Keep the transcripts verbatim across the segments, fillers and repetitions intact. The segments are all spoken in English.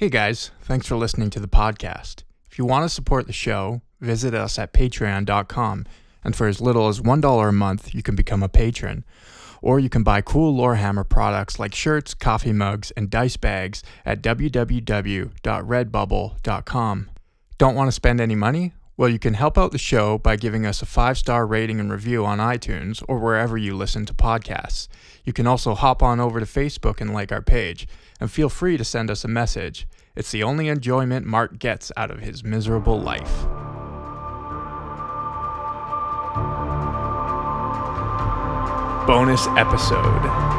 Hey guys, thanks for listening to the podcast. If you want to support the show, visit us at patreon dot com, and for as little as one dollar a month, you can become a patron. Or you can buy cool Lorehammer products like shirts, coffee mugs, and dice bags at w w w dot redbubble dot com. Don't want to spend any money? Well, you can help out the show by giving us a five-star rating and review on iTunes or wherever you listen to podcasts. You can also hop on over to Facebook and like our page. And feel free to send us a message. It's the only enjoyment Mark gets out of his miserable life. Bonus episode.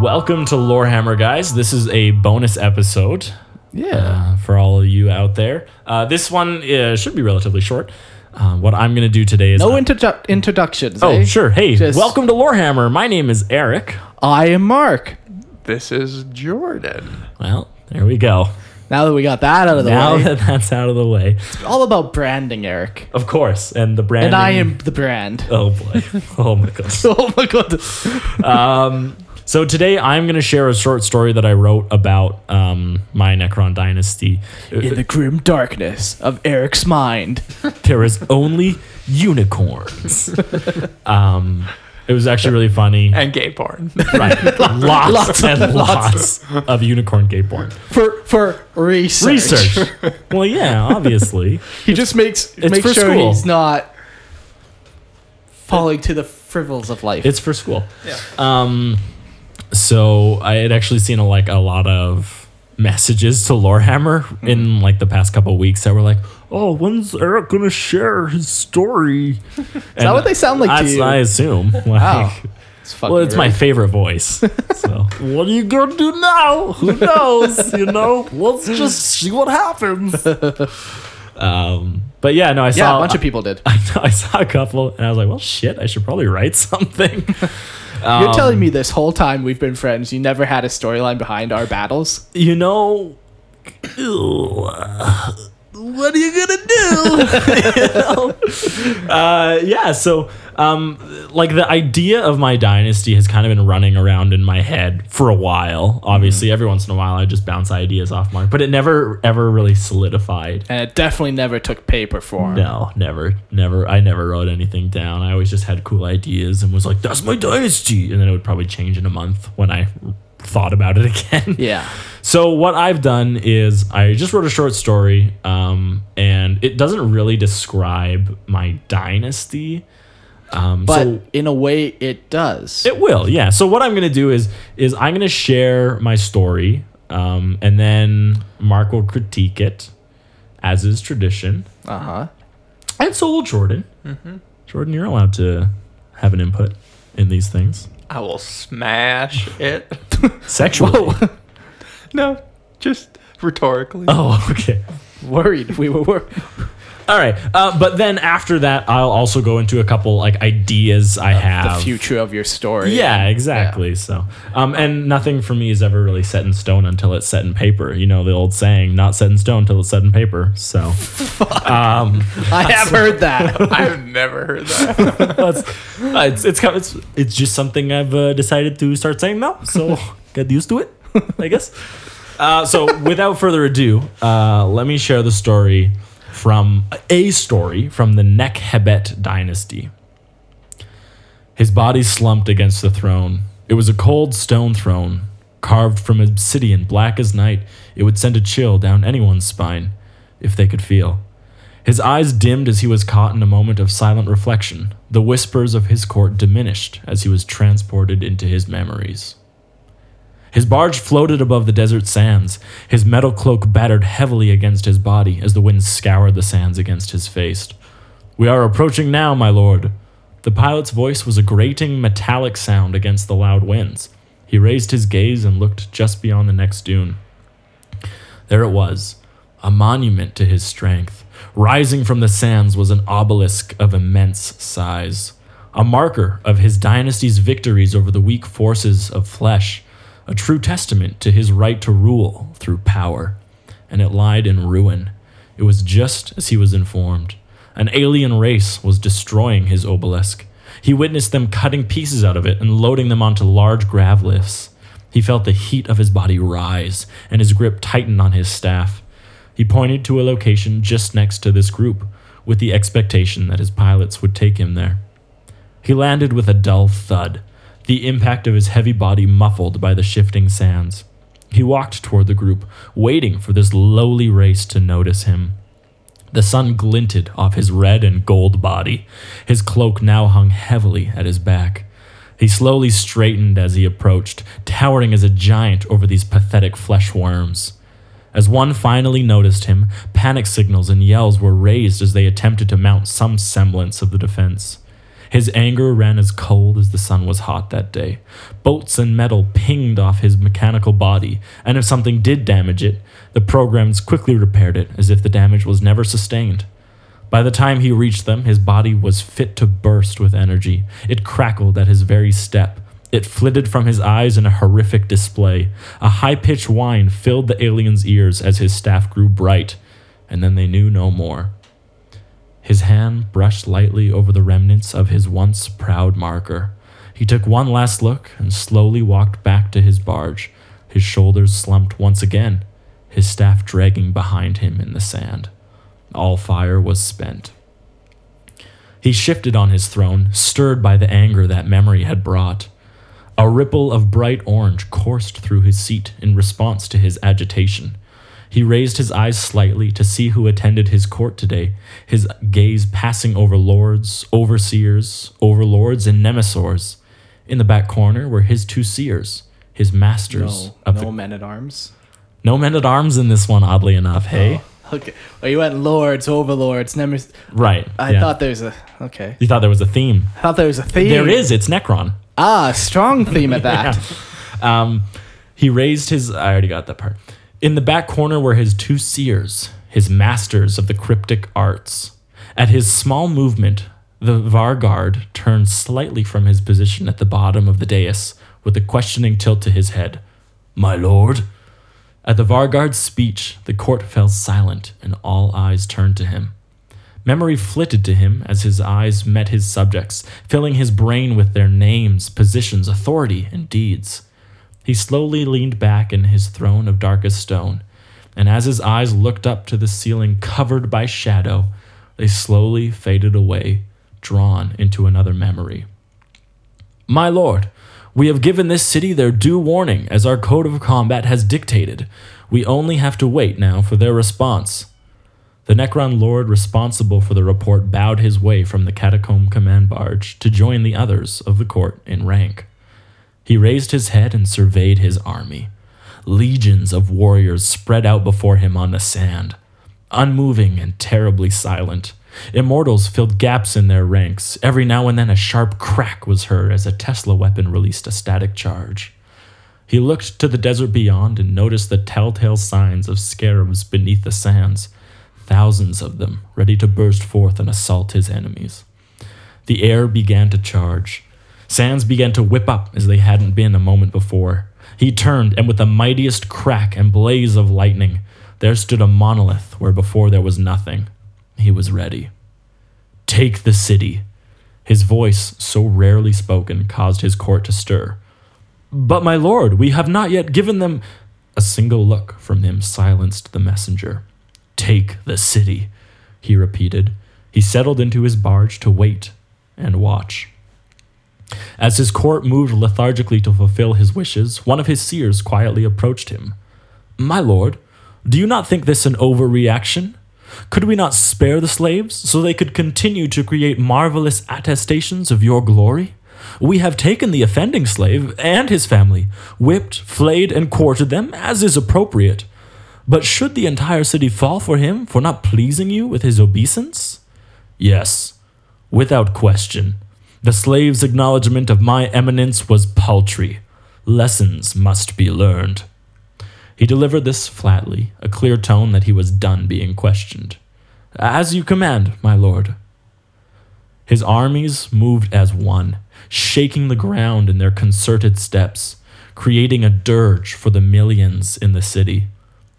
Welcome to Lorehammer, guys. This is a bonus episode. Yeah. Uh, for all of you out there. Uh, this one uh, should be relatively short. Uh, what I'm going to do today is... No introdu- introductions, Oh, eh? Sure. Hey, Just... welcome to Lorehammer. My name is Eric. I am Mark. This is Jordan. Well, there we go. Now that we got that out of the now way. Now that that's out of the way. It's all about branding, Eric. Of course. And the brand. And I am the brand. Oh, boy. Oh, my God. Oh, my God. um... So today I'm going to share a short story that I wrote about um, my Necron dynasty. In the grim darkness of Eric's mind, there is only unicorns. um, it was actually really funny. And gay porn. Right. Lots, lots and lots of unicorn gay porn. For for research. Research. Well, yeah, obviously. He it's, just makes, makes sure school. He's not falling to the frivels of life. It's for school. Yeah. Um... So I had actually seen a, like a lot of messages to Lorehammer in like the past couple of weeks that were like, "Oh, when's Eric gonna share his story?" Is and that what they sound like? I, to you? I assume. Like, wow. It's fucking well, it's right. My favorite voice. So what are you gonna do now? Who knows? You know, let's just see what happens. Um, but yeah, no, I saw yeah, a bunch I, of people did. I, I saw a couple, and I was like, "Well, shit, I should probably write something." You're um, telling me this whole time we've been friends, you never had a storyline behind our battles? You know, ew, uh, what are you going to do? You know? uh, yeah, so um, like the idea of my dynasty has kind of been running around in my head for a while. Obviously, mm. every once in a while I just bounce ideas off Mark, but it never, ever really solidified. And it definitely never took paper form. No, never, never. I never wrote anything down. I always just had cool ideas and was like, that's my dynasty. And then it would probably change in a month when I thought about it again. Yeah. So what I've done is I just wrote a short story, um, and it doesn't really describe my dynasty. Um, but so in a way it does. It will, yeah. So what I'm going to do is is I'm going to share my story, um, and then Mark will critique it, as is tradition. Uh-huh. And so will Jordan. Mm-hmm. Jordan, you're allowed to have an input in these things. I will smash it. Sexually? No, just rhetorically. Oh, okay. Worried. We were worried. All right. Uh, but then after that, I'll also go into a couple like ideas I of have. The future of your story. Yeah, exactly. Yeah. So, um, and nothing for me is ever really set in stone until it's set in paper. You know, the old saying, not set in stone till it's set in paper. So um, I have heard that. I have never heard that. That's, uh, it's, it's, it's, it's just something I've uh, decided to start saying now. So get used to it. I guess. Uh, so without further ado, uh, let me share the story from a story from the Nekhebet dynasty. His body slumped against the throne. It was a cold stone throne, carved from obsidian black as night. It would send a chill down anyone's spine if they could feel. His eyes dimmed as he was caught in a moment of silent reflection. The whispers of his court diminished as he was transported into his memories. His barge floated above the desert sands, his metal cloak battered heavily against his body as the wind scoured the sands against his face. "We are approaching now, my lord." The pilot's voice was a grating metallic sound against the loud winds. He raised his gaze and looked just beyond the next dune. There it was, a monument to his strength. Rising from the sands was an obelisk of immense size, a marker of his dynasty's victories over the weak forces of flesh. a true testament to his right to rule through power, and it lied in ruin. It was just as he was informed. An alien race was destroying his obelisk. He witnessed them cutting pieces out of it and loading them onto large grav lifts. He felt the heat of his body rise, and his grip tighten on his staff. He pointed to a location just next to this group, with the expectation that his pilots would take him there. He landed with a dull thud, the impact of his heavy body muffled by the shifting sands. He walked toward the group, waiting for this lowly race to notice him. The sun glinted off his red and gold body. His cloak now hung heavily at his back. He slowly straightened as he approached, towering as a giant over these pathetic flesh worms. As one finally noticed him, panic signals and yells were raised as they attempted to mount some semblance of the defense. His anger ran as cold as the sun was hot that day. Bolts and metal pinged off his mechanical body, and if something did damage it, the programs quickly repaired it as if the damage was never sustained. By the time he reached them, his body was fit to burst with energy. It crackled at his very step. It flitted from his eyes in a horrific display. A high-pitched whine filled the alien's ears as his staff grew bright, and then they knew no more. His hand brushed lightly over the remnants of his once proud marker. He took one last look and slowly walked back to his barge, his shoulders slumped once again, his staff dragging behind him in the sand. All fire was spent. He shifted on his throne, stirred by the anger that memory had brought. A ripple of bright orange coursed through his seat in response to his agitation. He raised his eyes slightly to see who attended his court today, his gaze passing over lords, overseers, overlords, and nemesors. In the back corner were his two seers, his masters. No, of no the... men-at-arms? No men-at-arms in this one, oddly enough, hey? Oh, okay. Well, you went lords, overlords, nemesors. Right. I yeah. thought there was a... Okay. You thought there was a theme. I thought there was a theme. There is. It's Necron. Ah, strong theme at that. yeah. Um, He raised his... I already got that part. In the back corner were his two seers, his masters of the cryptic arts. At his small movement, the Vargard turned slightly from his position at the bottom of the dais with a questioning tilt to his head. My lord? At the Vargard's speech, the court fell silent and all eyes turned to him. Memory flitted to him as his eyes met his subjects, filling his brain with their names, positions, authority, and deeds. He slowly leaned back in his throne of darkest stone, and as his eyes looked up to the ceiling covered by shadow, they slowly faded away, drawn into another memory. My lord, we have given this city their due warning as our code of combat has dictated. We only have to wait now for their response. The Necron lord responsible for the report bowed his way from the Catacomb Command Barge to join the others of the court in rank. He raised his head and surveyed his army. Legions of warriors spread out before him on the sand, unmoving and terribly silent. Immortals filled gaps in their ranks. Every now and then a sharp crack was heard as a Tesla weapon released a static charge. He looked to the desert beyond and noticed the telltale signs of scarabs beneath the sands, thousands of them ready to burst forth and assault his enemies. The air began to charge. Sands began to whip up as they hadn't been a moment before. He turned, and with the mightiest crack and blaze of lightning, there stood a monolith where before there was nothing. He was ready. Take the city. His voice, so rarely spoken, caused his court to stir. But my lord, we have not yet given them... A single look from him silenced the messenger. Take the city, he repeated. He settled into his barge to wait and watch. As his court moved lethargically to fulfill his wishes, one of his seers quietly approached him. My lord, do you not think this an overreaction? Could we not spare the slaves so they could continue to create marvelous attestations of your glory? We have taken the offending slave and his family, whipped, flayed, and quartered them as is appropriate. But should the entire city fall for him for not pleasing you with his obeisance? Yes, without question. The slave's acknowledgement of my eminence was paltry. Lessons must be learned. He delivered this flatly, a clear tone that he was done being questioned. As you command, my lord. His armies moved as one, shaking the ground in their concerted steps. creating a dirge for the millions in the city.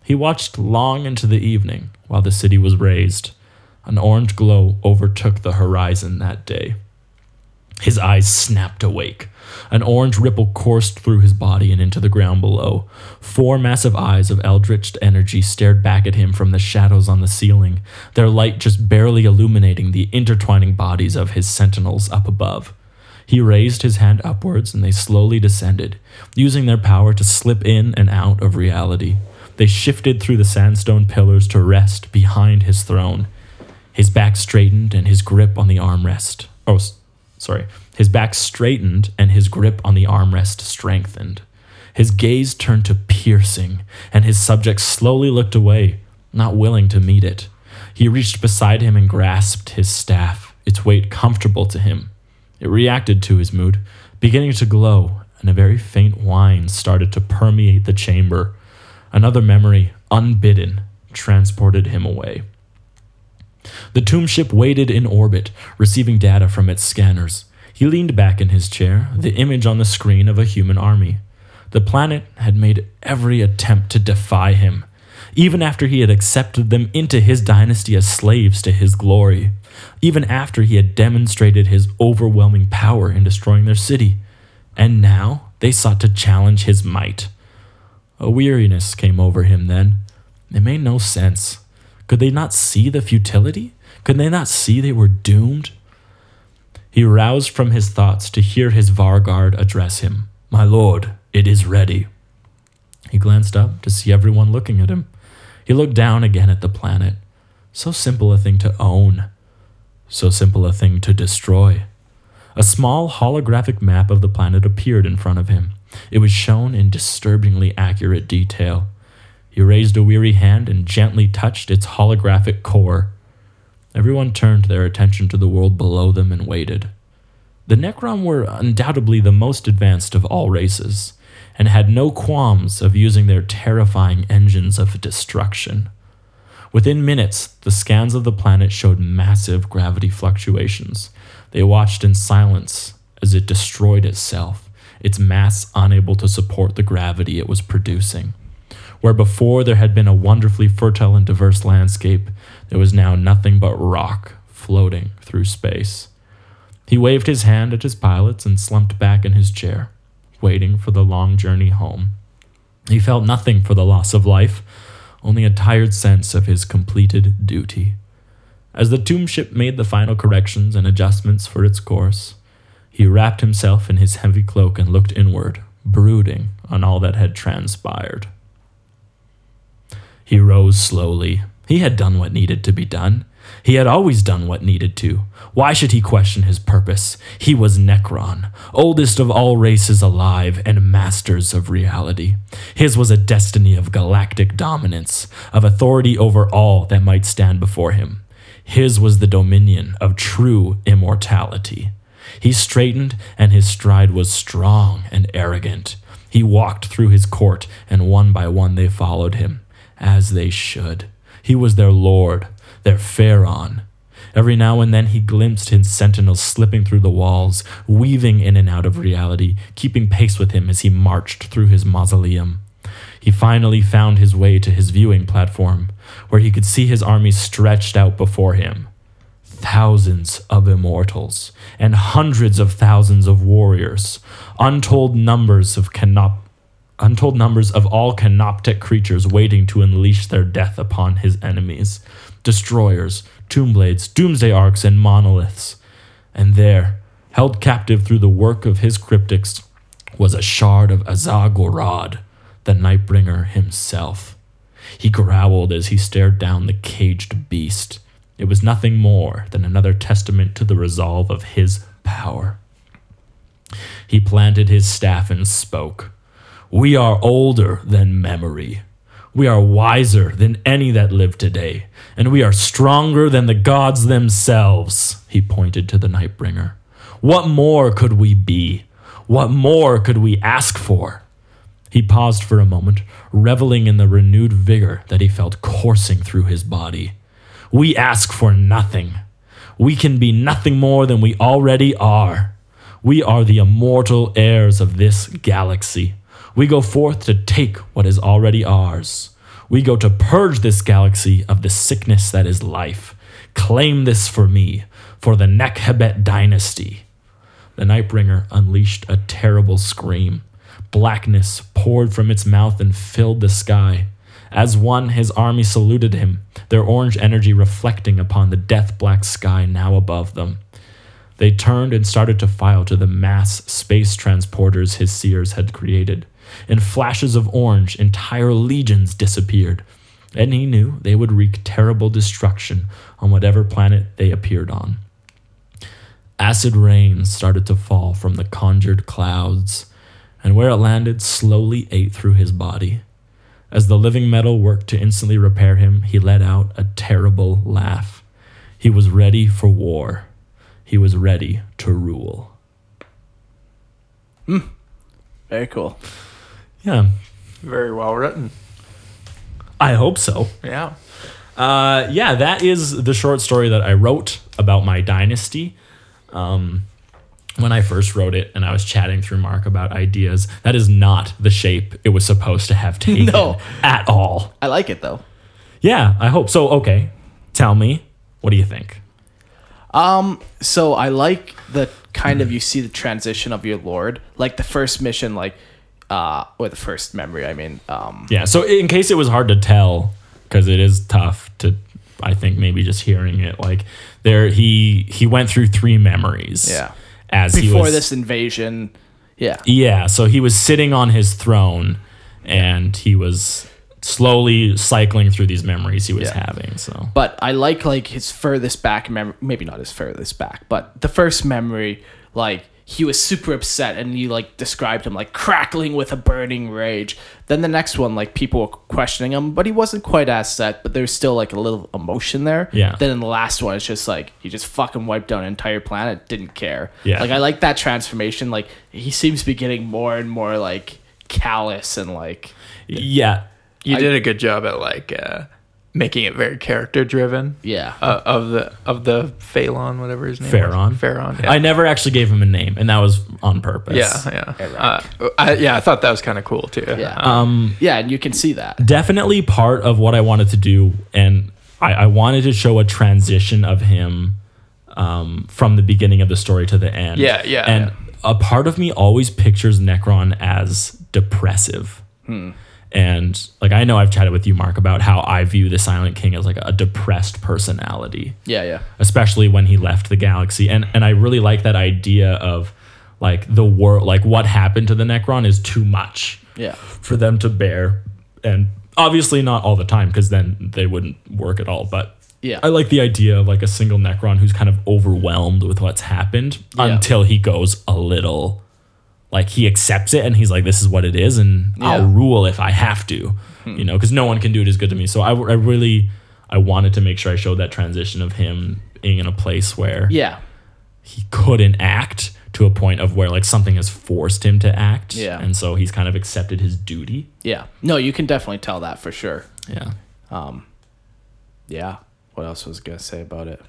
He watched long into the evening while the city was raised. An orange glow overtook the horizon that day. His eyes snapped awake. An orange ripple coursed through his body and into the ground below. Four massive eyes of eldritch energy stared back at him from the shadows on the ceiling, their light just barely illuminating the intertwining bodies of his sentinels up above. He raised his hand upwards, and they slowly descended, using their power to slip in and out of reality. They shifted through the sandstone pillars to rest behind his throne. His back straightened and his grip on the armrest... Oh, sorry. His back straightened and his grip on the armrest strengthened. His gaze turned to piercing, and his subject slowly looked away, not willing to meet it. He reached beside him and grasped his staff, its weight comfortable to him. It reacted to his mood, beginning to glow, and a very faint whine started to permeate the chamber. Another memory, unbidden, transported him away. The tomb ship waited in orbit, receiving data from its scanners. He leaned back in his chair, the image on the screen of a human army. The planet had made every attempt to defy him, even after he had accepted them into his dynasty as slaves to his glory, even after he had demonstrated his overwhelming power in destroying their city. And now they sought to challenge his might. A weariness came over him then. It made no sense. Could they not see the futility? Could they not see they were doomed? He roused from his thoughts to hear his Vargard address him. "My lord, it is ready." He glanced up to see everyone looking at him. He looked down again at the planet. So simple a thing to own. So simple a thing to destroy. A small holographic map of the planet appeared in front of him. It was shown in disturbingly accurate detail. He raised a weary hand and gently touched its holographic core. Everyone turned their attention to the world below them and waited. The Necron were undoubtedly the most advanced of all races, and had no qualms of using their terrifying engines of destruction. Within minutes, the scans of the planet showed massive gravity fluctuations. They watched in silence as it destroyed itself, its mass unable to support the gravity it was producing. Where before there had been a wonderfully fertile and diverse landscape, there was now nothing but rock floating through space. He waved his hand at his pilots and slumped back in his chair, waiting for the long journey home. He felt nothing for the loss of life, only a tired sense of his completed duty. As the tomb ship made the final corrections and adjustments for its course, he wrapped himself in his heavy cloak and looked inward, brooding on all that had transpired. He rose slowly. He had done what needed to be done. He had always done what needed to. Why should he question his purpose? He was Necron, oldest of all races alive and masters of reality. His was a destiny of galactic dominance, of authority over all that might stand before him. His was the dominion of true immortality. He straightened, and his stride was strong and arrogant. He walked through his court, and one by one they followed him. As they should. He was their lord, their pharaoh. Every now and then he glimpsed his sentinels slipping through the walls, weaving in and out of reality, keeping pace with him as he marched through his mausoleum. He finally found his way to his viewing platform, where he could see his army stretched out before him. Thousands of immortals, and hundreds of thousands of warriors, untold numbers of canop. Untold numbers of all canoptic creatures waiting to unleash their death upon his enemies. Destroyers, Tombblades, Doomsday Arcs, and Monoliths. And there, held captive through the work of his cryptics, was a shard of Azagorod, the Nightbringer himself. He growled as he stared down the caged beast. It was nothing more than another testament to the resolve of his power. He planted his staff and spoke. "We are older than memory. We are wiser than any that live today. And we are stronger than the gods themselves," he pointed to the Nightbringer. "What more could we be? What more could we ask for?" He paused for a moment, reveling in the renewed vigor that he felt coursing through his body. "We ask for nothing. We can be nothing more than we already are. We are the immortal heirs of this galaxy. We go forth to take what is already ours. We go to purge this galaxy of the sickness that is life. Claim this for me, for the Nekhebet dynasty. The Nightbringer unleashed a terrible scream. Blackness poured from its mouth and filled the sky. As one, his army saluted him, their orange energy reflecting upon the death-black sky now above them. They turned and started to file to the mass space transporters his seers had created. In flashes of orange, entire legions disappeared, and he knew they would wreak terrible destruction on whatever planet they appeared on. Acid rain started to fall from the conjured clouds, and where it landed slowly ate through his body. As the living metal worked to instantly repair him, he let out a terrible laugh. He was ready for war. He was ready to rule. Hmm. Very cool. Yeah. Very well written. I hope so. Yeah. Uh, yeah, that is the short story that I wrote about my dynasty. Um, when I first wrote it and I was chatting through Mark about ideas, that is not the shape it was supposed to have taken no. at all. I like it, though. Yeah, I hope. So, okay, tell me, what do you think? Um, so I like the kind of, you see the transition of your lord, like the first mission, like, uh, or the first memory, I mean, um, yeah. So in case it was hard to tell, cause it is tough to, I think maybe just hearing it, like there, he, he went through three memories yeah. as before he was, this invasion. Yeah. Yeah. So he was sitting on his throne and he was slowly cycling through these memories he was yeah. having. So, but I like like his furthest back memory, maybe not his furthest back, but the first memory, like he was super upset, and you like described him like crackling with a burning rage. Then the next one, like people were questioning him, but he wasn't quite as set, but there's still like a little emotion there. Yeah. Then in the last one, it's just like he just fucking wiped out an entire planet, didn't care. Yeah. Like I like that transformation. Like he seems to be getting more and more like callous and like yeah. You I, did a good job at like uh, making it very character driven. Yeah. Uh, of the of the Phalon, whatever his name is. Pharaon. Pharaon. Yeah. I never actually gave him a name, and that was on purpose. Yeah, yeah. Uh, I, yeah, I thought that was kind of cool too. Yeah. Um, yeah, and you can see that. Definitely part of what I wanted to do, and I, I wanted to show a transition of him um, from the beginning of the story to the end. Yeah, yeah. And yeah. a part of me always pictures Necron as depressive. Hmm. And like I know I've chatted with you, Mark, about how I view the Silent King as like a depressed personality. Yeah, yeah. Especially when he left the galaxy. And and I really like that idea of like the world, like what happened to the Necron is too much yeah. for them to bear. And obviously not all the time, because then they wouldn't work at all. But yeah. I like the idea of like a single Necron who's kind of overwhelmed with what's happened yeah. until he goes a little... Like he accepts it and he's like, this is what it is, and yeah. I'll rule if I have to, hmm. you know, because no one can do it as good to me. So I, I really, I wanted to make sure I showed that transition of him being in a place where yeah. he couldn't act to a point of where like something has forced him to act. Yeah. And so he's kind of accepted his duty. Yeah. No, you can definitely tell that for sure. Yeah. Um, yeah. What else was I going to say about it?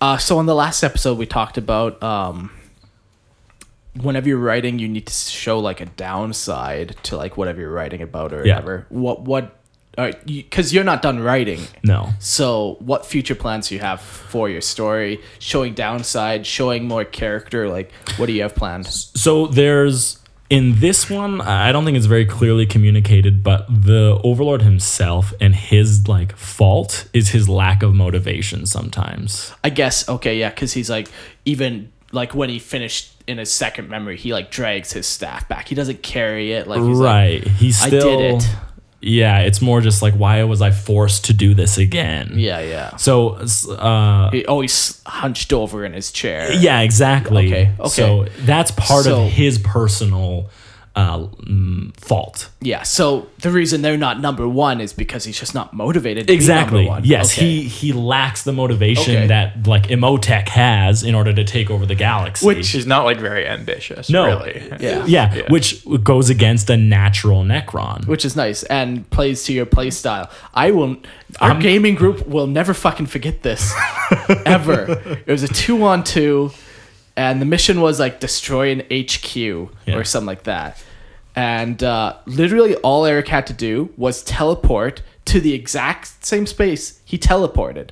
Uh, so on the last episode we talked about, um, whenever you're writing, you need to show like a downside to like whatever you're writing about or yeah. whatever. What, what, all right, because you, you're not done writing. No. So what future plans you have for your story? Showing downside, showing more character. Like, what do you have planned? So there's, in this one, I don't think it's very clearly communicated, but the Overlord himself and his like fault is his lack of motivation sometimes. I guess, okay, yeah, because he's like, even like when he finished in his second memory, he like drags his staff back. He doesn't carry it. Like he's right. Like, he's still, I did it. Yeah. It's more just like, why was I forced to do this again? Yeah. Yeah. So, uh, he always hunched over in his chair. Yeah, exactly. Okay. Okay. So that's part so, of his personal, uh, fault. Yeah. So the reason they're not number one is because he's just not motivated to exactly. be number one. Yes. Okay. He, he lacks the motivation okay. that like Emotech has in order to take over the galaxy. Which is not like very ambitious. No. Really. Yeah. Yeah. Yeah. Which goes against a natural Necron. Which is nice and plays to your play style. I will, our I'm, gaming group will never fucking forget this ever. It was a two on two. And the mission was like destroy an H Q yeah. or something like that. And uh, literally all Eric had to do was teleport to the exact same space he teleported.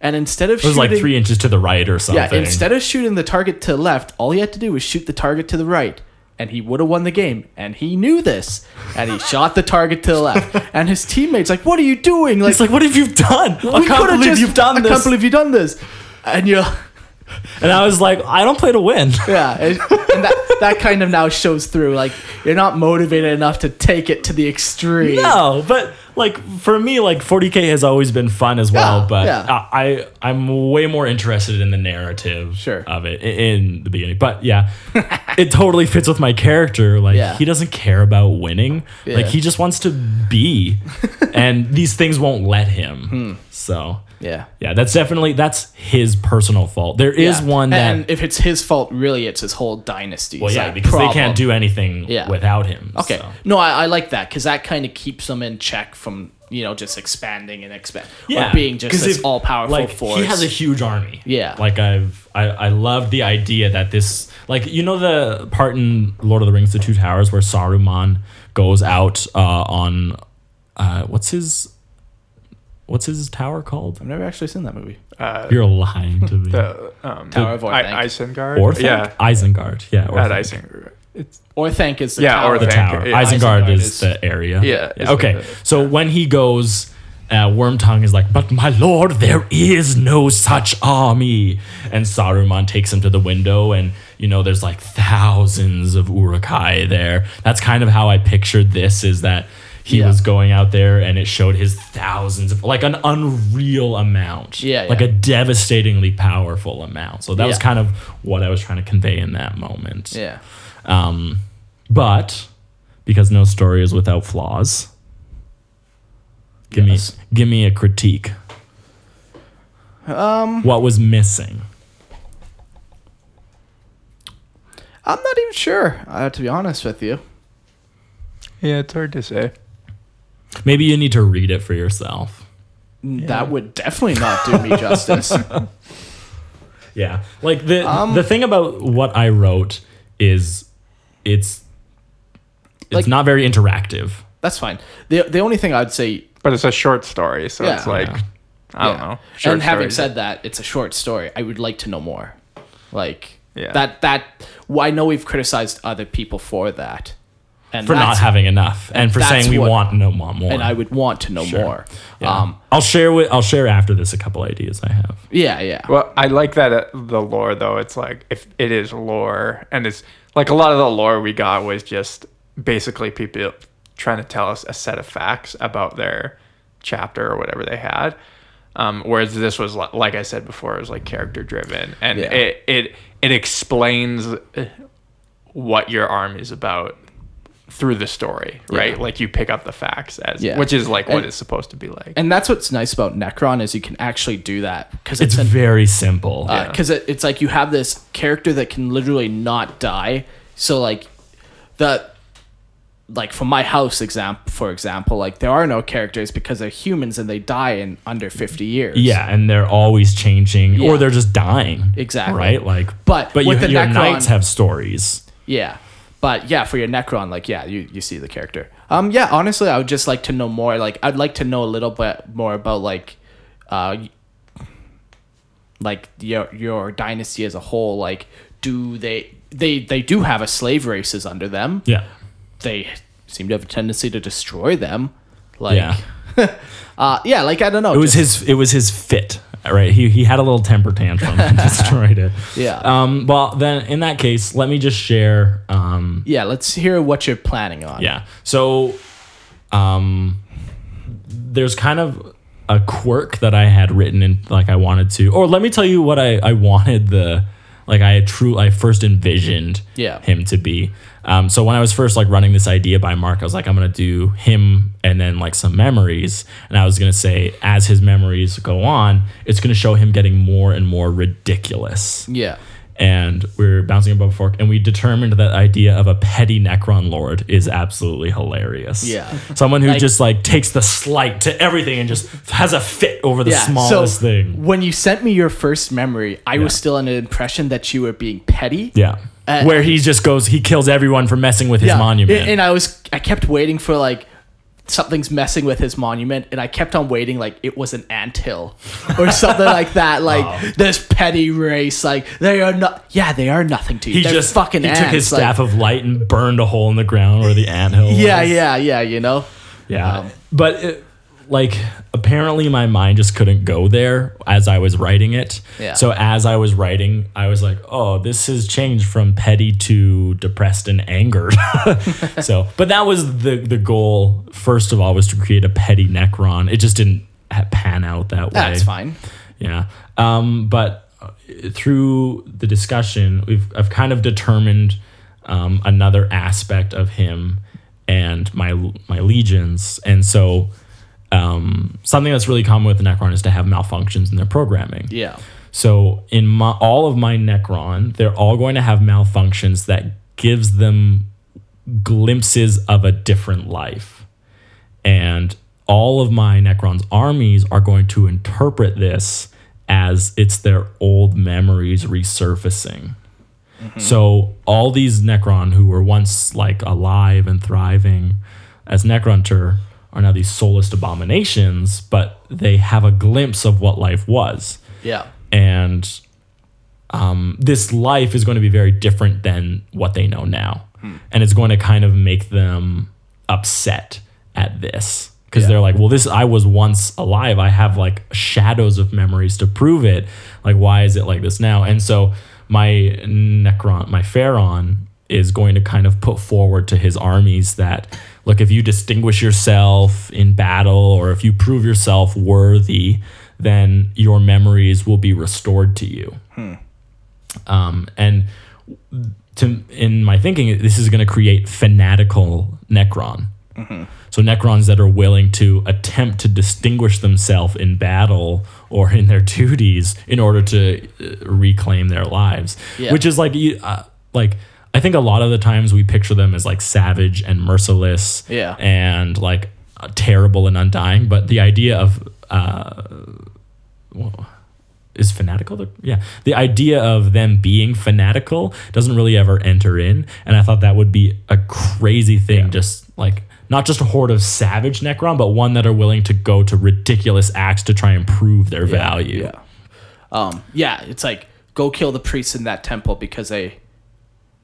And instead of it was shooting, like three inches to the right or something. Yeah, instead of shooting the target to the left, all he had to do was shoot the target to the right. And he would have won the game. And he knew this. And he shot the target to the left. And his teammates like, what are you doing? Like, it's like, what have you done? I can't believe just, you've done this. I can't believe you've done this. And you're... And I was like, I don't play to win. Yeah. And, and that, that kind of now shows through. Like, you're not motivated enough to take it to the extreme. No, but like for me, like forty K has always been fun as well. Yeah, but yeah. I, I, I'm way more interested in the narrative sure. of it in, in the beginning. But yeah, it totally fits with my character. Like, yeah. he doesn't care about winning. Yeah. Like, he just wants to be. And these things won't let him. Hmm. So... Yeah, yeah, that's definitely that's his personal fault. There is yeah. one that, and if it's his fault, really, it's his whole dynasty. Well, yeah, like, because problem. They can't do anything yeah. without him. Okay, so. no, I, I like that because that kind of keeps them in check from you know just expanding and expand, yeah, or being just this all powerful like, force. He has a huge army. Yeah, like I've I I love the idea that this like you know the part in Lord of the Rings: The Two Towers where Saruman goes out uh, on uh, what's his. What's his tower called? I've never actually seen that movie. Uh, You're lying to me. The um, Tower of Orthank. I- Isengard? Orthank? Yeah. Isengard. Yeah, Orthank. At Isengard. It's- Orthank is the yeah, tower. The tower. Yeah, Isengard, Isengard is, is the area. Yeah. yeah. Okay, the, so yeah. when he goes, uh, Wormtongue is like, but my lord, there is no such army. And Saruman takes him to the window and, you know, there's like thousands of Urukai there. That's kind of how I pictured this is that He yeah. was going out there and it showed his thousands of like an unreal amount, yeah, yeah. like a devastatingly powerful amount. So that yeah. was kind of what I was trying to convey in that moment. Yeah. Um, but because no story is without flaws, give yes. me, give me a critique. Um, what was missing? I'm not even sure. I have to be honest with you. Yeah. It's hard to say. Maybe you need to read it for yourself. Yeah. That would definitely not do me justice. Yeah. Like the um, the thing about what I wrote is it's it's like, not very interactive. That's fine. The the only thing I'd say But it's a short story, so yeah. it's like yeah. I don't yeah. know. Short and having stories. Said that, it's a short story. I would like to know more. Like yeah. that that well, I know we've criticized other people for that. And for not having enough, and for saying we what, want to know more. And I would want to know sure. more. Yeah. Um, I'll share with I'll share after this a couple ideas I have. Yeah, yeah. Well, I like that uh, the lore though. It's like if it is lore, and it's like a lot of the lore we got was just basically people trying to tell us a set of facts about their chapter or whatever they had. Um, whereas this was like I said before, it was like character driven, and yeah. it it it explains what your arm is about. Through the story, right? Yeah. Like you pick up the facts as, yeah. which is like what and, it's supposed to be like. And that's what's nice about Necron is you can actually do that because it's, it's an, very simple. Because uh, yeah. it, it's like you have this character that can literally not die. So like the like for my house example, for example, like there are no characters because they're humans and they die in under fifty years. Yeah, and they're always changing, yeah. or they're just dying. Exactly. Right. Like, but but you, your Necron, knights have stories. Yeah. But yeah, for your Necron, like, yeah, you, you see the character. Um, yeah, honestly, I would just like to know more. Like, I'd like to know a little bit more about, like, uh, like your your dynasty as a whole. Like, do they, they, they do have a slave races under them. Yeah. They seem to have a tendency to destroy them. Like, yeah, uh, yeah like, I don't know. It was just, his, it was his fit. Right, he he had a little temper tantrum and destroyed it. Yeah. Um. Well, then in that case, let me just share. Um. Yeah. Let's hear what you're planning on. Yeah. So, um, there's kind of a quirk that I had written in, like I wanted to, or let me tell you what I, I wanted the, like I true I first envisioned. Yeah. Him to be. Um. So when I was first like running this idea by Mark, I was like, I'm gonna do him. And then like some memories. And I was going to say, as his memories go on, it's going to show him getting more and more ridiculous. Yeah. And we were bouncing above a fork and we determined that idea of a petty Necron Lord is absolutely hilarious. Yeah. Someone who like, just like takes the slight to everything and just has a fit over the yeah, smallest so thing. When you sent me your first memory, I yeah. was still under the impression that you were being petty. Yeah. Uh, where he just goes, he kills everyone for messing with his yeah, monument. And I was, I kept waiting for like, something's messing with his monument, and I kept on waiting like it was an anthill or something like that. Like wow. This petty race, like they are not. Yeah, they are nothing to you. He They're just fucking. He ants, took his like, staff of light and burned a hole in the ground where the anthill. Yeah, was. yeah, yeah. You know. Yeah, um, but it, like apparently my mind just couldn't go there as I was writing it. Yeah. So as I was writing, I was like, oh, this has changed from petty to depressed and angered. So, but that was the, the goal. First of all, was to create a petty Necron. It just didn't pan out that way. That's fine. Yeah. Um, but through the discussion, we've, I've kind of determined um, another aspect of him and my, my legions. And so, Um, something that's really common with the Necron is to have malfunctions in their programming. Yeah. So in my, all of my Necron, they're all going to have malfunctions that gives them glimpses of a different life. And all of my Necron's armies are going to interpret this as it's their old memories resurfacing. Mm-hmm. So all these Necron who were once like alive and thriving as Necrontyr are now these soulless abominations, but they have a glimpse of what life was. Yeah. And um, this life is going to be very different than what they know now. Hmm. And it's going to kind of make them upset at this. Because yeah. they're like, well, this, I was once alive. I have like shadows of memories to prove it. Like, why is it like this now? And so my Necron, my Pharaon, is going to kind of put forward to his armies that, look, if you distinguish yourself in battle or if you prove yourself worthy, then your memories will be restored to you. Hmm. Um, and to, in my thinking, this is going to create fanatical Necron. Mm-hmm. So Necrons that are willing to attempt to distinguish themselves in battle or in their duties in order to uh, reclaim their lives, yeah. which is like, uh, like, I think a lot of the times we picture them as like savage and merciless yeah. and like uh, terrible and undying. But the idea of, uh, well, is fanatical? Yeah. The idea of them being fanatical doesn't really ever enter in. And I thought that would be a crazy thing. Yeah. Just like not just a horde of savage Necron, but one that are willing to go to ridiculous acts to try and prove their yeah, value. Yeah. Um, yeah. It's like, go kill the priests in that temple because they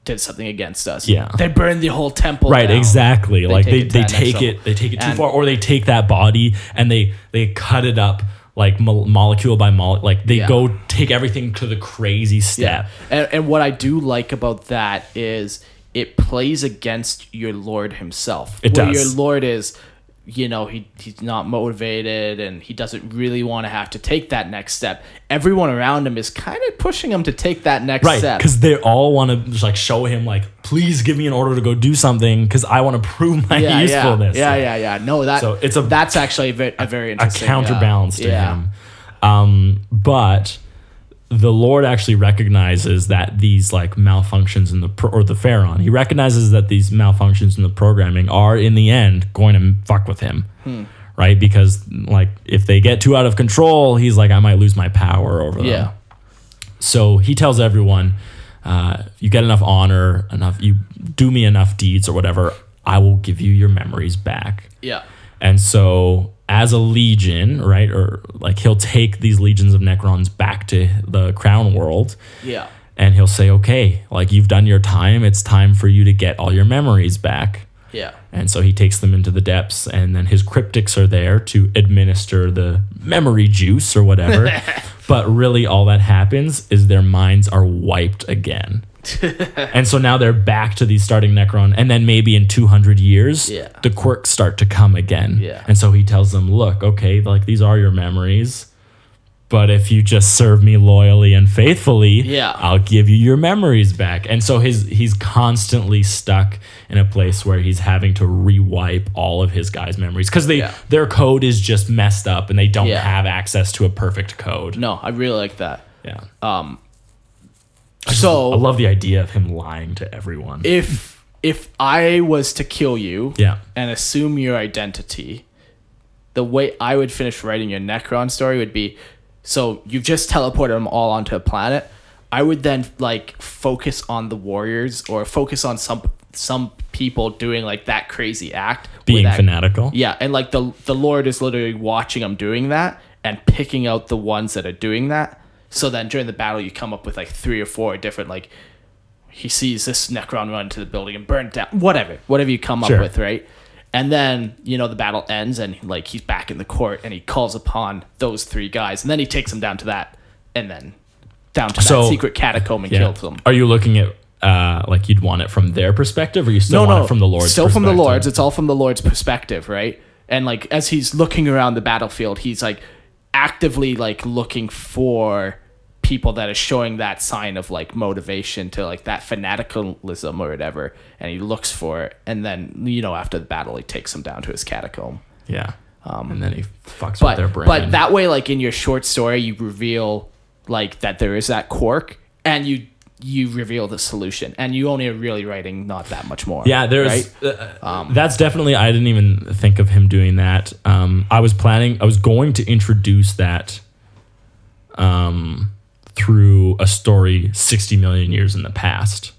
did something against us. Yeah. They burned the whole temple. Right, down. Exactly. They like they, they take it they take it too far, or they take that body and they they cut it up like mo- molecule by molecule. Like they yeah. go take everything to the crazy step. Yeah. And and what I do like about that is it plays against your Lord himself. It where does. Your Lord is, you know, he he's not motivated and he doesn't really want to have to take that next step. Everyone around him is kind of pushing him to take that next right, step. Right, because they all want to just like show him like, please give me an order to go do something because I want to prove my yeah, usefulness. Yeah, yeah, yeah, yeah. No, that, so it's a, that's actually a very, a very interesting... A counterbalance yeah. to yeah. him. Um, but the Lord actually recognizes that these like malfunctions in the pro- or the Pharaoh, he recognizes that these malfunctions in the programming are in the end going to fuck with him, hmm. right? Because like if they get too out of control, he's like, I might lose my power over them. Yeah. So he tells everyone, uh, if you get enough honor, enough, you do me enough deeds or whatever, I will give you your memories back. Yeah. And so as a legion, right, or like he'll take these legions of Necrons back to the crown world. Yeah. And he'll say, okay, like you've done your time. It's time for you to get all your memories back. Yeah. And so he takes them into the depths, and then his cryptics are there to administer the memory juice or whatever. But really all that happens is their minds are wiped again. And so now they're back to these starting Necron, and then maybe in two hundred years yeah. the quirks start to come again yeah. and so he tells them, look, okay, like these are your memories, but if you just serve me loyally and faithfully yeah. I'll give you your memories back. And so his he's constantly stuck in a place where he's having to rewipe all of his guys' memories because they yeah. their code is just messed up and they don't yeah. have access to a perfect code. No, I really like that. Yeah. um I just, so I love the idea of him lying to everyone. If if I was to kill you yeah. and assume your identity, the way I would finish writing your Necron story would be, so you've just teleported them all onto a planet. I would then like focus on the warriors or focus on some some people doing like that crazy act, being that, fanatical. Yeah, and like the the Lord is literally watching them doing that and picking out the ones that are doing that. So then during the battle, you come up with like three or four different like. He sees this Necron run into the building and burn it down. Whatever, whatever you come sure. up with, right? And then, you know, the battle ends and like he's back in the court and he calls upon those three guys and then he takes them down to that and then down to so, that secret catacomb and yeah. kills them. Are you looking at uh, like you'd want it from their perspective or you still no, want no, it from the Lord's still perspective? Still from the Lord's. It's all from the Lord's perspective, right? And like as he's looking around the battlefield, he's like actively like looking for people that are showing that sign of like motivation to like that fanaticism or whatever, and he looks for it, and then you know after the battle he takes them down to his catacomb. Yeah, um, and then he fucks but, with their brain. But that way, like in your short story, you reveal like that there is that quirk, and you you reveal the solution, and you only are really writing not that much more. Yeah, there's right? uh, um, that's definitely. I didn't even think of him doing that. Um, I was planning. I was going to introduce that. Um. Through a story sixty million years in the past.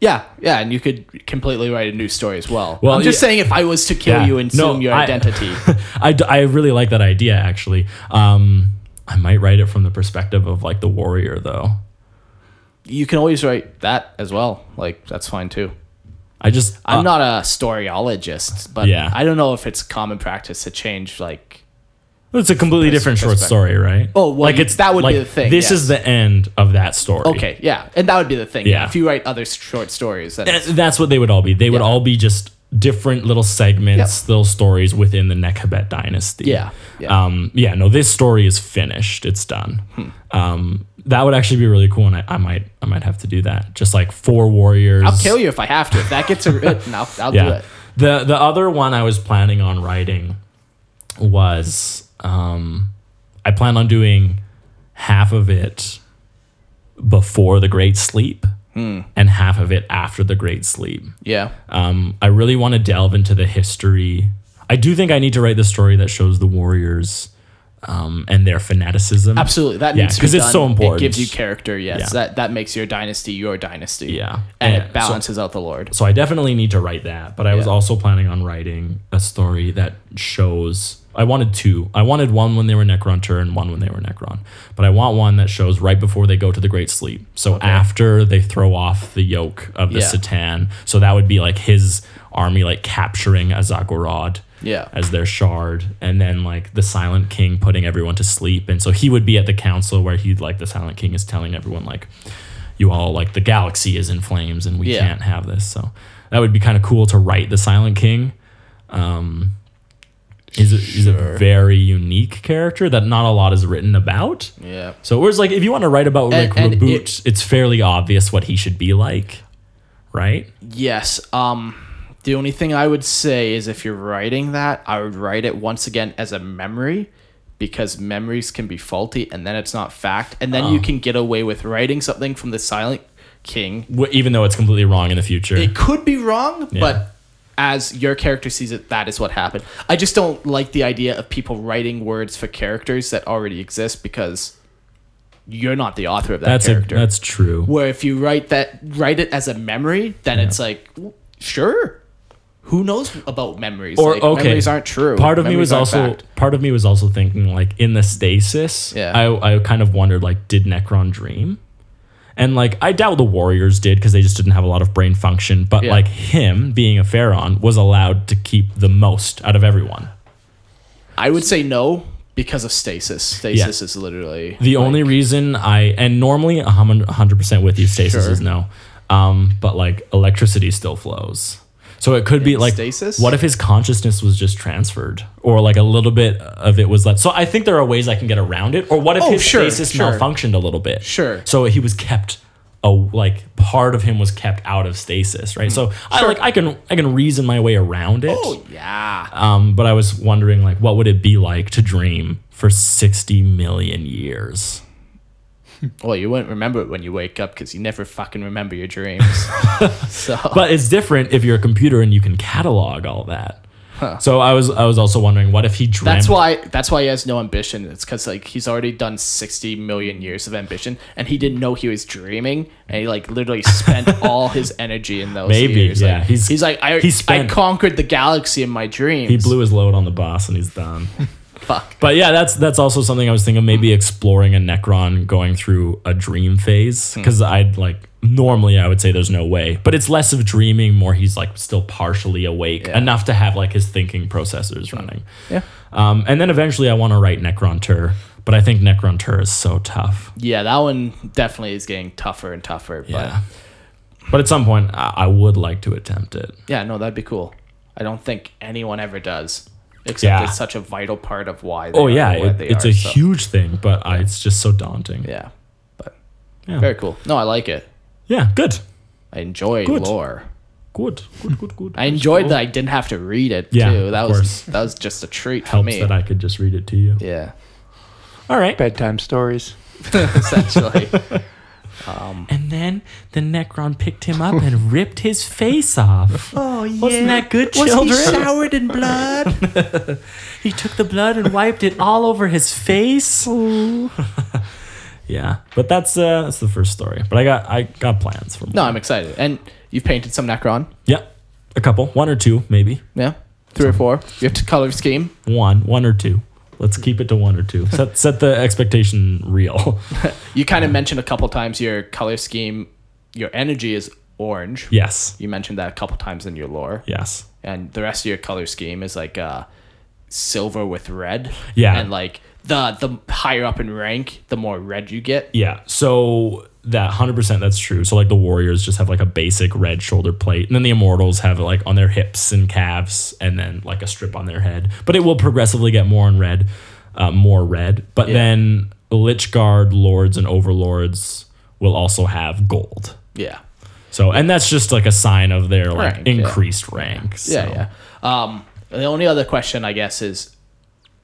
Yeah, yeah, and you could completely write a new story as well. Well, I'm just yeah, saying if I was to kill yeah, you and assume no, your I, identity. I, I really like that idea, actually. Um, I might write it from the perspective of, like, the warrior, though. You can always write that as well. Like, that's fine, too. I just... I'm uh, not a storyologist, but yeah. I don't know if it's common practice to change, like... It's a completely different short story, right? Oh, well, like it's, that would like, be the thing. This yes. is the end of that story. Okay, yeah. And that would be the thing. Yeah. If you write other short stories. That that, that's what they would all be. They yeah. would all be just different little segments, yeah. little stories within the Nekhebet dynasty. Yeah. Yeah. Um, yeah, no, this story is finished. It's done. Hmm. Um, that would actually be really cool, and I, I might I might have to do that. Just like four warriors. I'll kill you if I have to. If that gets a... no, I'll yeah. do it. The, the other one I was planning on writing was... Um, I plan on doing half of it before the Great Sleep mm. and half of it after the Great Sleep. Yeah. Um, I really want to delve into the history. I do think I need to write the story that shows the warriors um, and their fanaticism. Absolutely. That yeah, needs to be done. Because it's so important. It gives you character, yes. Yeah. That that makes your dynasty your dynasty. Yeah. And, and it balances so, out the Lord. So I definitely need to write that. But I yeah. was also planning on writing a story that shows... I wanted two. I wanted one when they were Necrontyr and one when they were Necron. But I want one that shows right before they go to the Great Sleep. So okay. after they throw off the yoke of the yeah. Satan. So that would be like his army like capturing Azagorod yeah. as their shard. And then like the Silent King putting everyone to sleep. And so he would be at the council where he'd like the Silent King is telling everyone like, you all like the galaxy is in flames and we yeah. can't have this. So that would be kind of cool to write the Silent King. Um Is a, sure. is a very unique character that not a lot is written about. Yeah. So whereas like if you want to write about Rick and, and Reboot, it, it's fairly obvious what he should be like, right? Yes. Um. The only thing I would say is if you're writing that, I would write it once again as a memory, because memories can be faulty, and then it's not fact, and then oh. you can get away with writing something from the Silent King, well, even though it's completely wrong in the future. It could be wrong, yeah. but. As your character sees it, that is what happened. I just don't like the idea of people writing words for characters that already exist because you're not the author of that that's character. A, that's true. Where if you write that, write it as a memory, then yeah. it's like, sure, who knows about memories? Or like, okay, memories aren't true. Part of memories me was also fact. part of me was also thinking like in the stasis. Yeah. I I kind of wondered like, did Necron dream? And, like, I doubt the warriors did because they just didn't have a lot of brain function. But, yeah. like, him, being a pharaoh, was allowed to keep the most out of everyone. I would say no because of stasis. Stasis yeah. is literally... The like, only reason I... And normally, one hundred percent with you, stasis sure. is no. Um, but, like, electricity still flows. So it could and be, like, stasis? What if his consciousness was just transferred? Or, like, a little bit of it was left. So I think there are ways I can get around it. Or what if oh, his sure, stasis sure. malfunctioned a little bit? Sure. So he was kept, a, like, part of him was kept out of stasis, right? Mm. So sure. I like I can I can reason my way around it. Oh, yeah. Um, but I was wondering, like, what would it be like to dream for sixty million years? Well, you won't remember it when you wake up because you never fucking remember your dreams. So. But it's different if you're a computer and you can catalog all that. Huh. So I was I was also wondering, what if he dreamt? That's why that's why he has no ambition. It's because like he's already done sixty million years of ambition, and he didn't know he was dreaming, and he like literally spent all his energy in those Maybe, years. Yeah. Like, he's, he's like I he spent, I conquered the galaxy in my dreams. He blew his load on the boss, and he's done. Fuck. But yeah, that's that's also something I was thinking, maybe exploring a Necron going through a dream phase, because mm. I'd like normally I would say there's no way, but it's less of dreaming, more he's like still partially awake yeah. enough to have like his thinking processors running. Yeah. Um, and then eventually I want to write Necrontyr, but I think Necrontyr is so tough. Yeah, that one definitely is getting tougher and tougher. But yeah. But at some point I, I would like to attempt it. Yeah, no, that'd be cool. I don't think anyone ever does. Except yeah. it's such a vital part of why they oh, are yeah, why it, they it's are, a so. Huge thing, but yeah. I, it's just so daunting. Yeah, but yeah. very cool. No, I like it. Yeah, good. I enjoy good. lore. Good, good, good, good. I enjoyed that I didn't have to read it, yeah, too. That was course. that was just a treat for me. Helps that I could just read it to you. Yeah. All right. Bedtime stories. Essentially. Um, and then the Necron picked him up and ripped his face off. Oh, yeah. Wasn't that good, children? Was he showered in blood? He took the blood and wiped it all over his face. Yeah, but that's uh, that's the first story. But I got I got plans for more. No, I'm excited. And you've painted some Necron? Yeah, a couple. One or two, maybe. Yeah, three some. or four. You have to color scheme? One, one or two. Let's keep it to one or two. Set set the expectation real. You kind of um, mentioned a couple times your color scheme, your energy is orange. Yes. You mentioned that a couple times in your lore. Yes. And the rest of your color scheme is like uh, silver with red. Yeah. And like the, the higher up in rank, the more red you get. Yeah. So that one hundred percent that's true. So like the warriors just have like a basic red shoulder plate, and then the immortals have it like on their hips and calves, and then like a strip on their head, but it will progressively get more in red, uh, more red. But yeah. then Lich Guard lords and overlords will also have gold. Yeah. So, and that's just like a sign of their like rank, increased yeah. rank. So. Yeah. Yeah. Um, the only other question I guess is,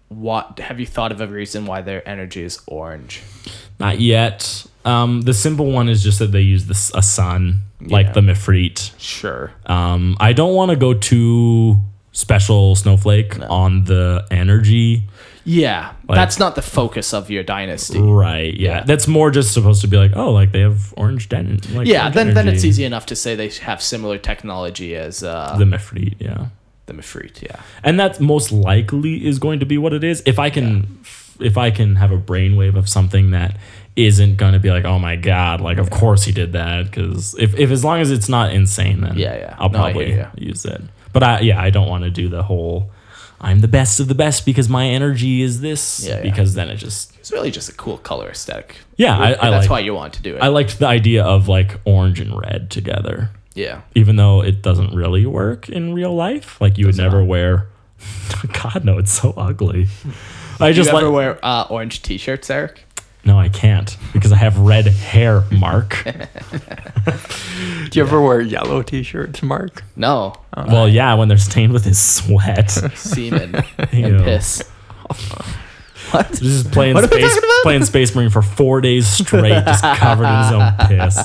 what have you thought of a reason why their energy is orange? Not yet. Um, the simple one is just that they use the, a sun, yeah. like the Mephrit. Sure. Um, I don't want to go too special snowflake no. on the energy. Yeah, like, that's not the focus of your dynasty. Right, yeah. yeah. That's more just supposed to be like, oh, like they have orange den. Like yeah, orange then, energy. Then it's easy enough to say they have similar technology as... Uh, the Mephrit, yeah. The Mephrit, yeah. And that most likely is going to be what it is. If I can, yeah. if I can have a brainwave of something that... isn't going to be like, oh my god, like yeah. of course he did that, because if, if as long as it's not insane, then yeah, yeah. I'll no, probably I use it. But I yeah I don't want to do the whole I'm the best of the best because my energy is this yeah, yeah. because then it just it's really just a cool color aesthetic. Yeah, I, I that's like, why you want to do it. I liked the idea of like orange and red together. Yeah, even though it doesn't really work in real life, like you Does would never not. wear. God no, it's so ugly. I do just you ever like, wear uh, orange t-shirts, Eric? No, I can't because I have red hair, Mark. Do you ever wear yellow t-shirts, Mark? No. Uh, well, yeah, when they're stained with his sweat. Semen and piss. What? Just playing what space, playing Space Marine for four days straight, just covered in his own piss.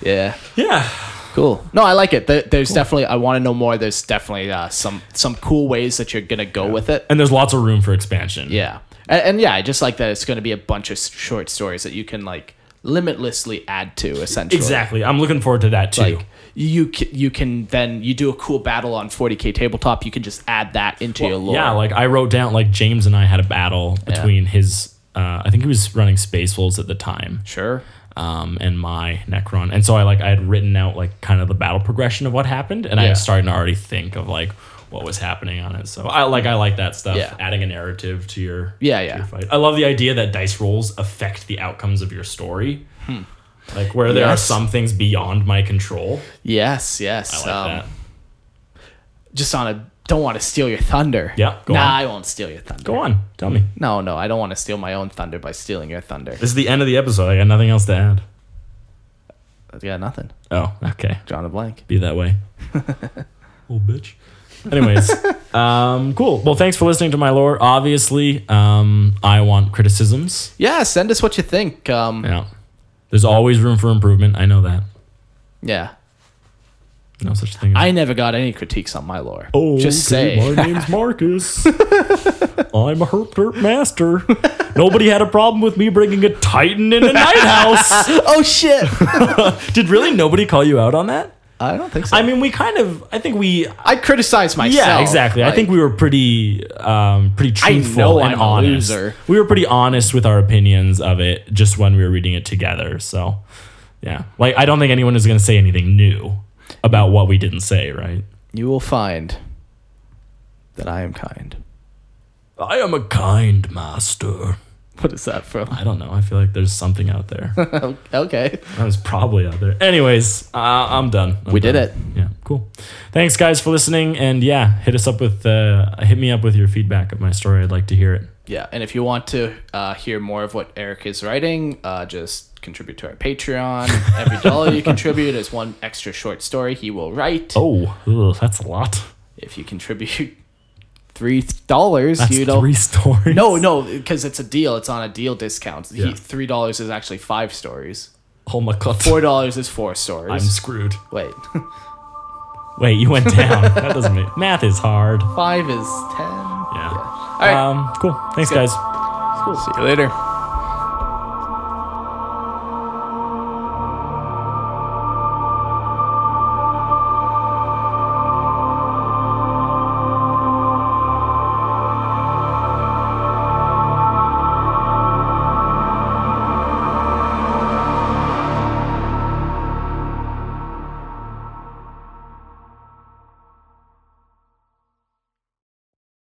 Yeah. Yeah. Cool. No, I like it. There's cool. definitely, I want to know more. There's definitely uh, some, some cool ways that you're going to go yeah. with it. And there's lots of room for expansion. Yeah. And, and yeah, I just like that it's going to be a bunch of short stories that you can like limitlessly add to, essentially. Exactly. I'm looking forward to that too. Like, you you can then, you do a cool battle on forty K tabletop, you can just add that into well, your lore. Yeah, like I wrote down, like James and I had a battle between yeah. his, uh, I think he was running Space Wolves at the time. Sure. Um, and my Necron. And so I like I had written out like kind of the battle progression of what happened, and yeah. I was starting to already think of like, what was happening on it. So I like I like that stuff. Yeah. Adding a narrative to your yeah, yeah. to your fight. I love the idea that dice rolls affect the outcomes of your story. Hmm. Like where there yes. are some things beyond my control. Yes, yes. I like um, that. Just on a don't want to steal your thunder. Yeah, go nah, on. Nah, I won't steal your thunder. Go on. Tell me. No, no, I don't want to steal my own thunder by stealing your thunder. This is the end of the episode. I got nothing else to add. I got nothing. Oh, okay. John a blank. Be that way. Old bitch. Anyways, um, cool. Well, thanks for listening to my lore. Obviously, um, I want criticisms. Yeah, send us what you think. Um, yeah. There's always room for improvement. I know that. Yeah. No such thing. I never got any critiques on my lore. Oh, just okay. say. My name's Marcus. I'm a herp derp master. Nobody had a problem with me bringing a Titan in a night house. Oh, shit. Did really nobody call you out on that? I don't think so. I mean, we kind of, I think we... I criticized myself. Yeah, exactly. Like, I think we were pretty um, pretty truthful I know and I'm honest. A loser. We were pretty honest with our opinions of it just when we were reading it together. So, yeah. Like, I don't think anyone is going to say anything new about what we didn't say, right? You will find that I am kind. I am a kind master. What is that from? I don't know. I feel like there's something out there. Okay. That was probably out there. Anyways, uh, I'm done. I'm we done. Did it. Yeah, cool. Thanks, guys, for listening. And yeah, hit us up with, uh, hit me up with your feedback of my story. I'd like to hear it. Yeah, and if you want to uh, hear more of what Eric is writing, uh, just contribute to our Patreon. Every dollar you contribute is one extra short story he will write. Oh, ugh, that's a lot. If you contribute... Three dollars. That's you don't, three stories. No, no, because it's a deal. It's on a deal discount. Yeah. He, three dollars is actually five stories. Oh my god. Four dollars is four stories. I'm screwed. Wait. Wait, you went down. That doesn't mean math is hard. Five is ten. Yeah. yeah. All right. Um, cool. Thanks, guys. Cool. See you later.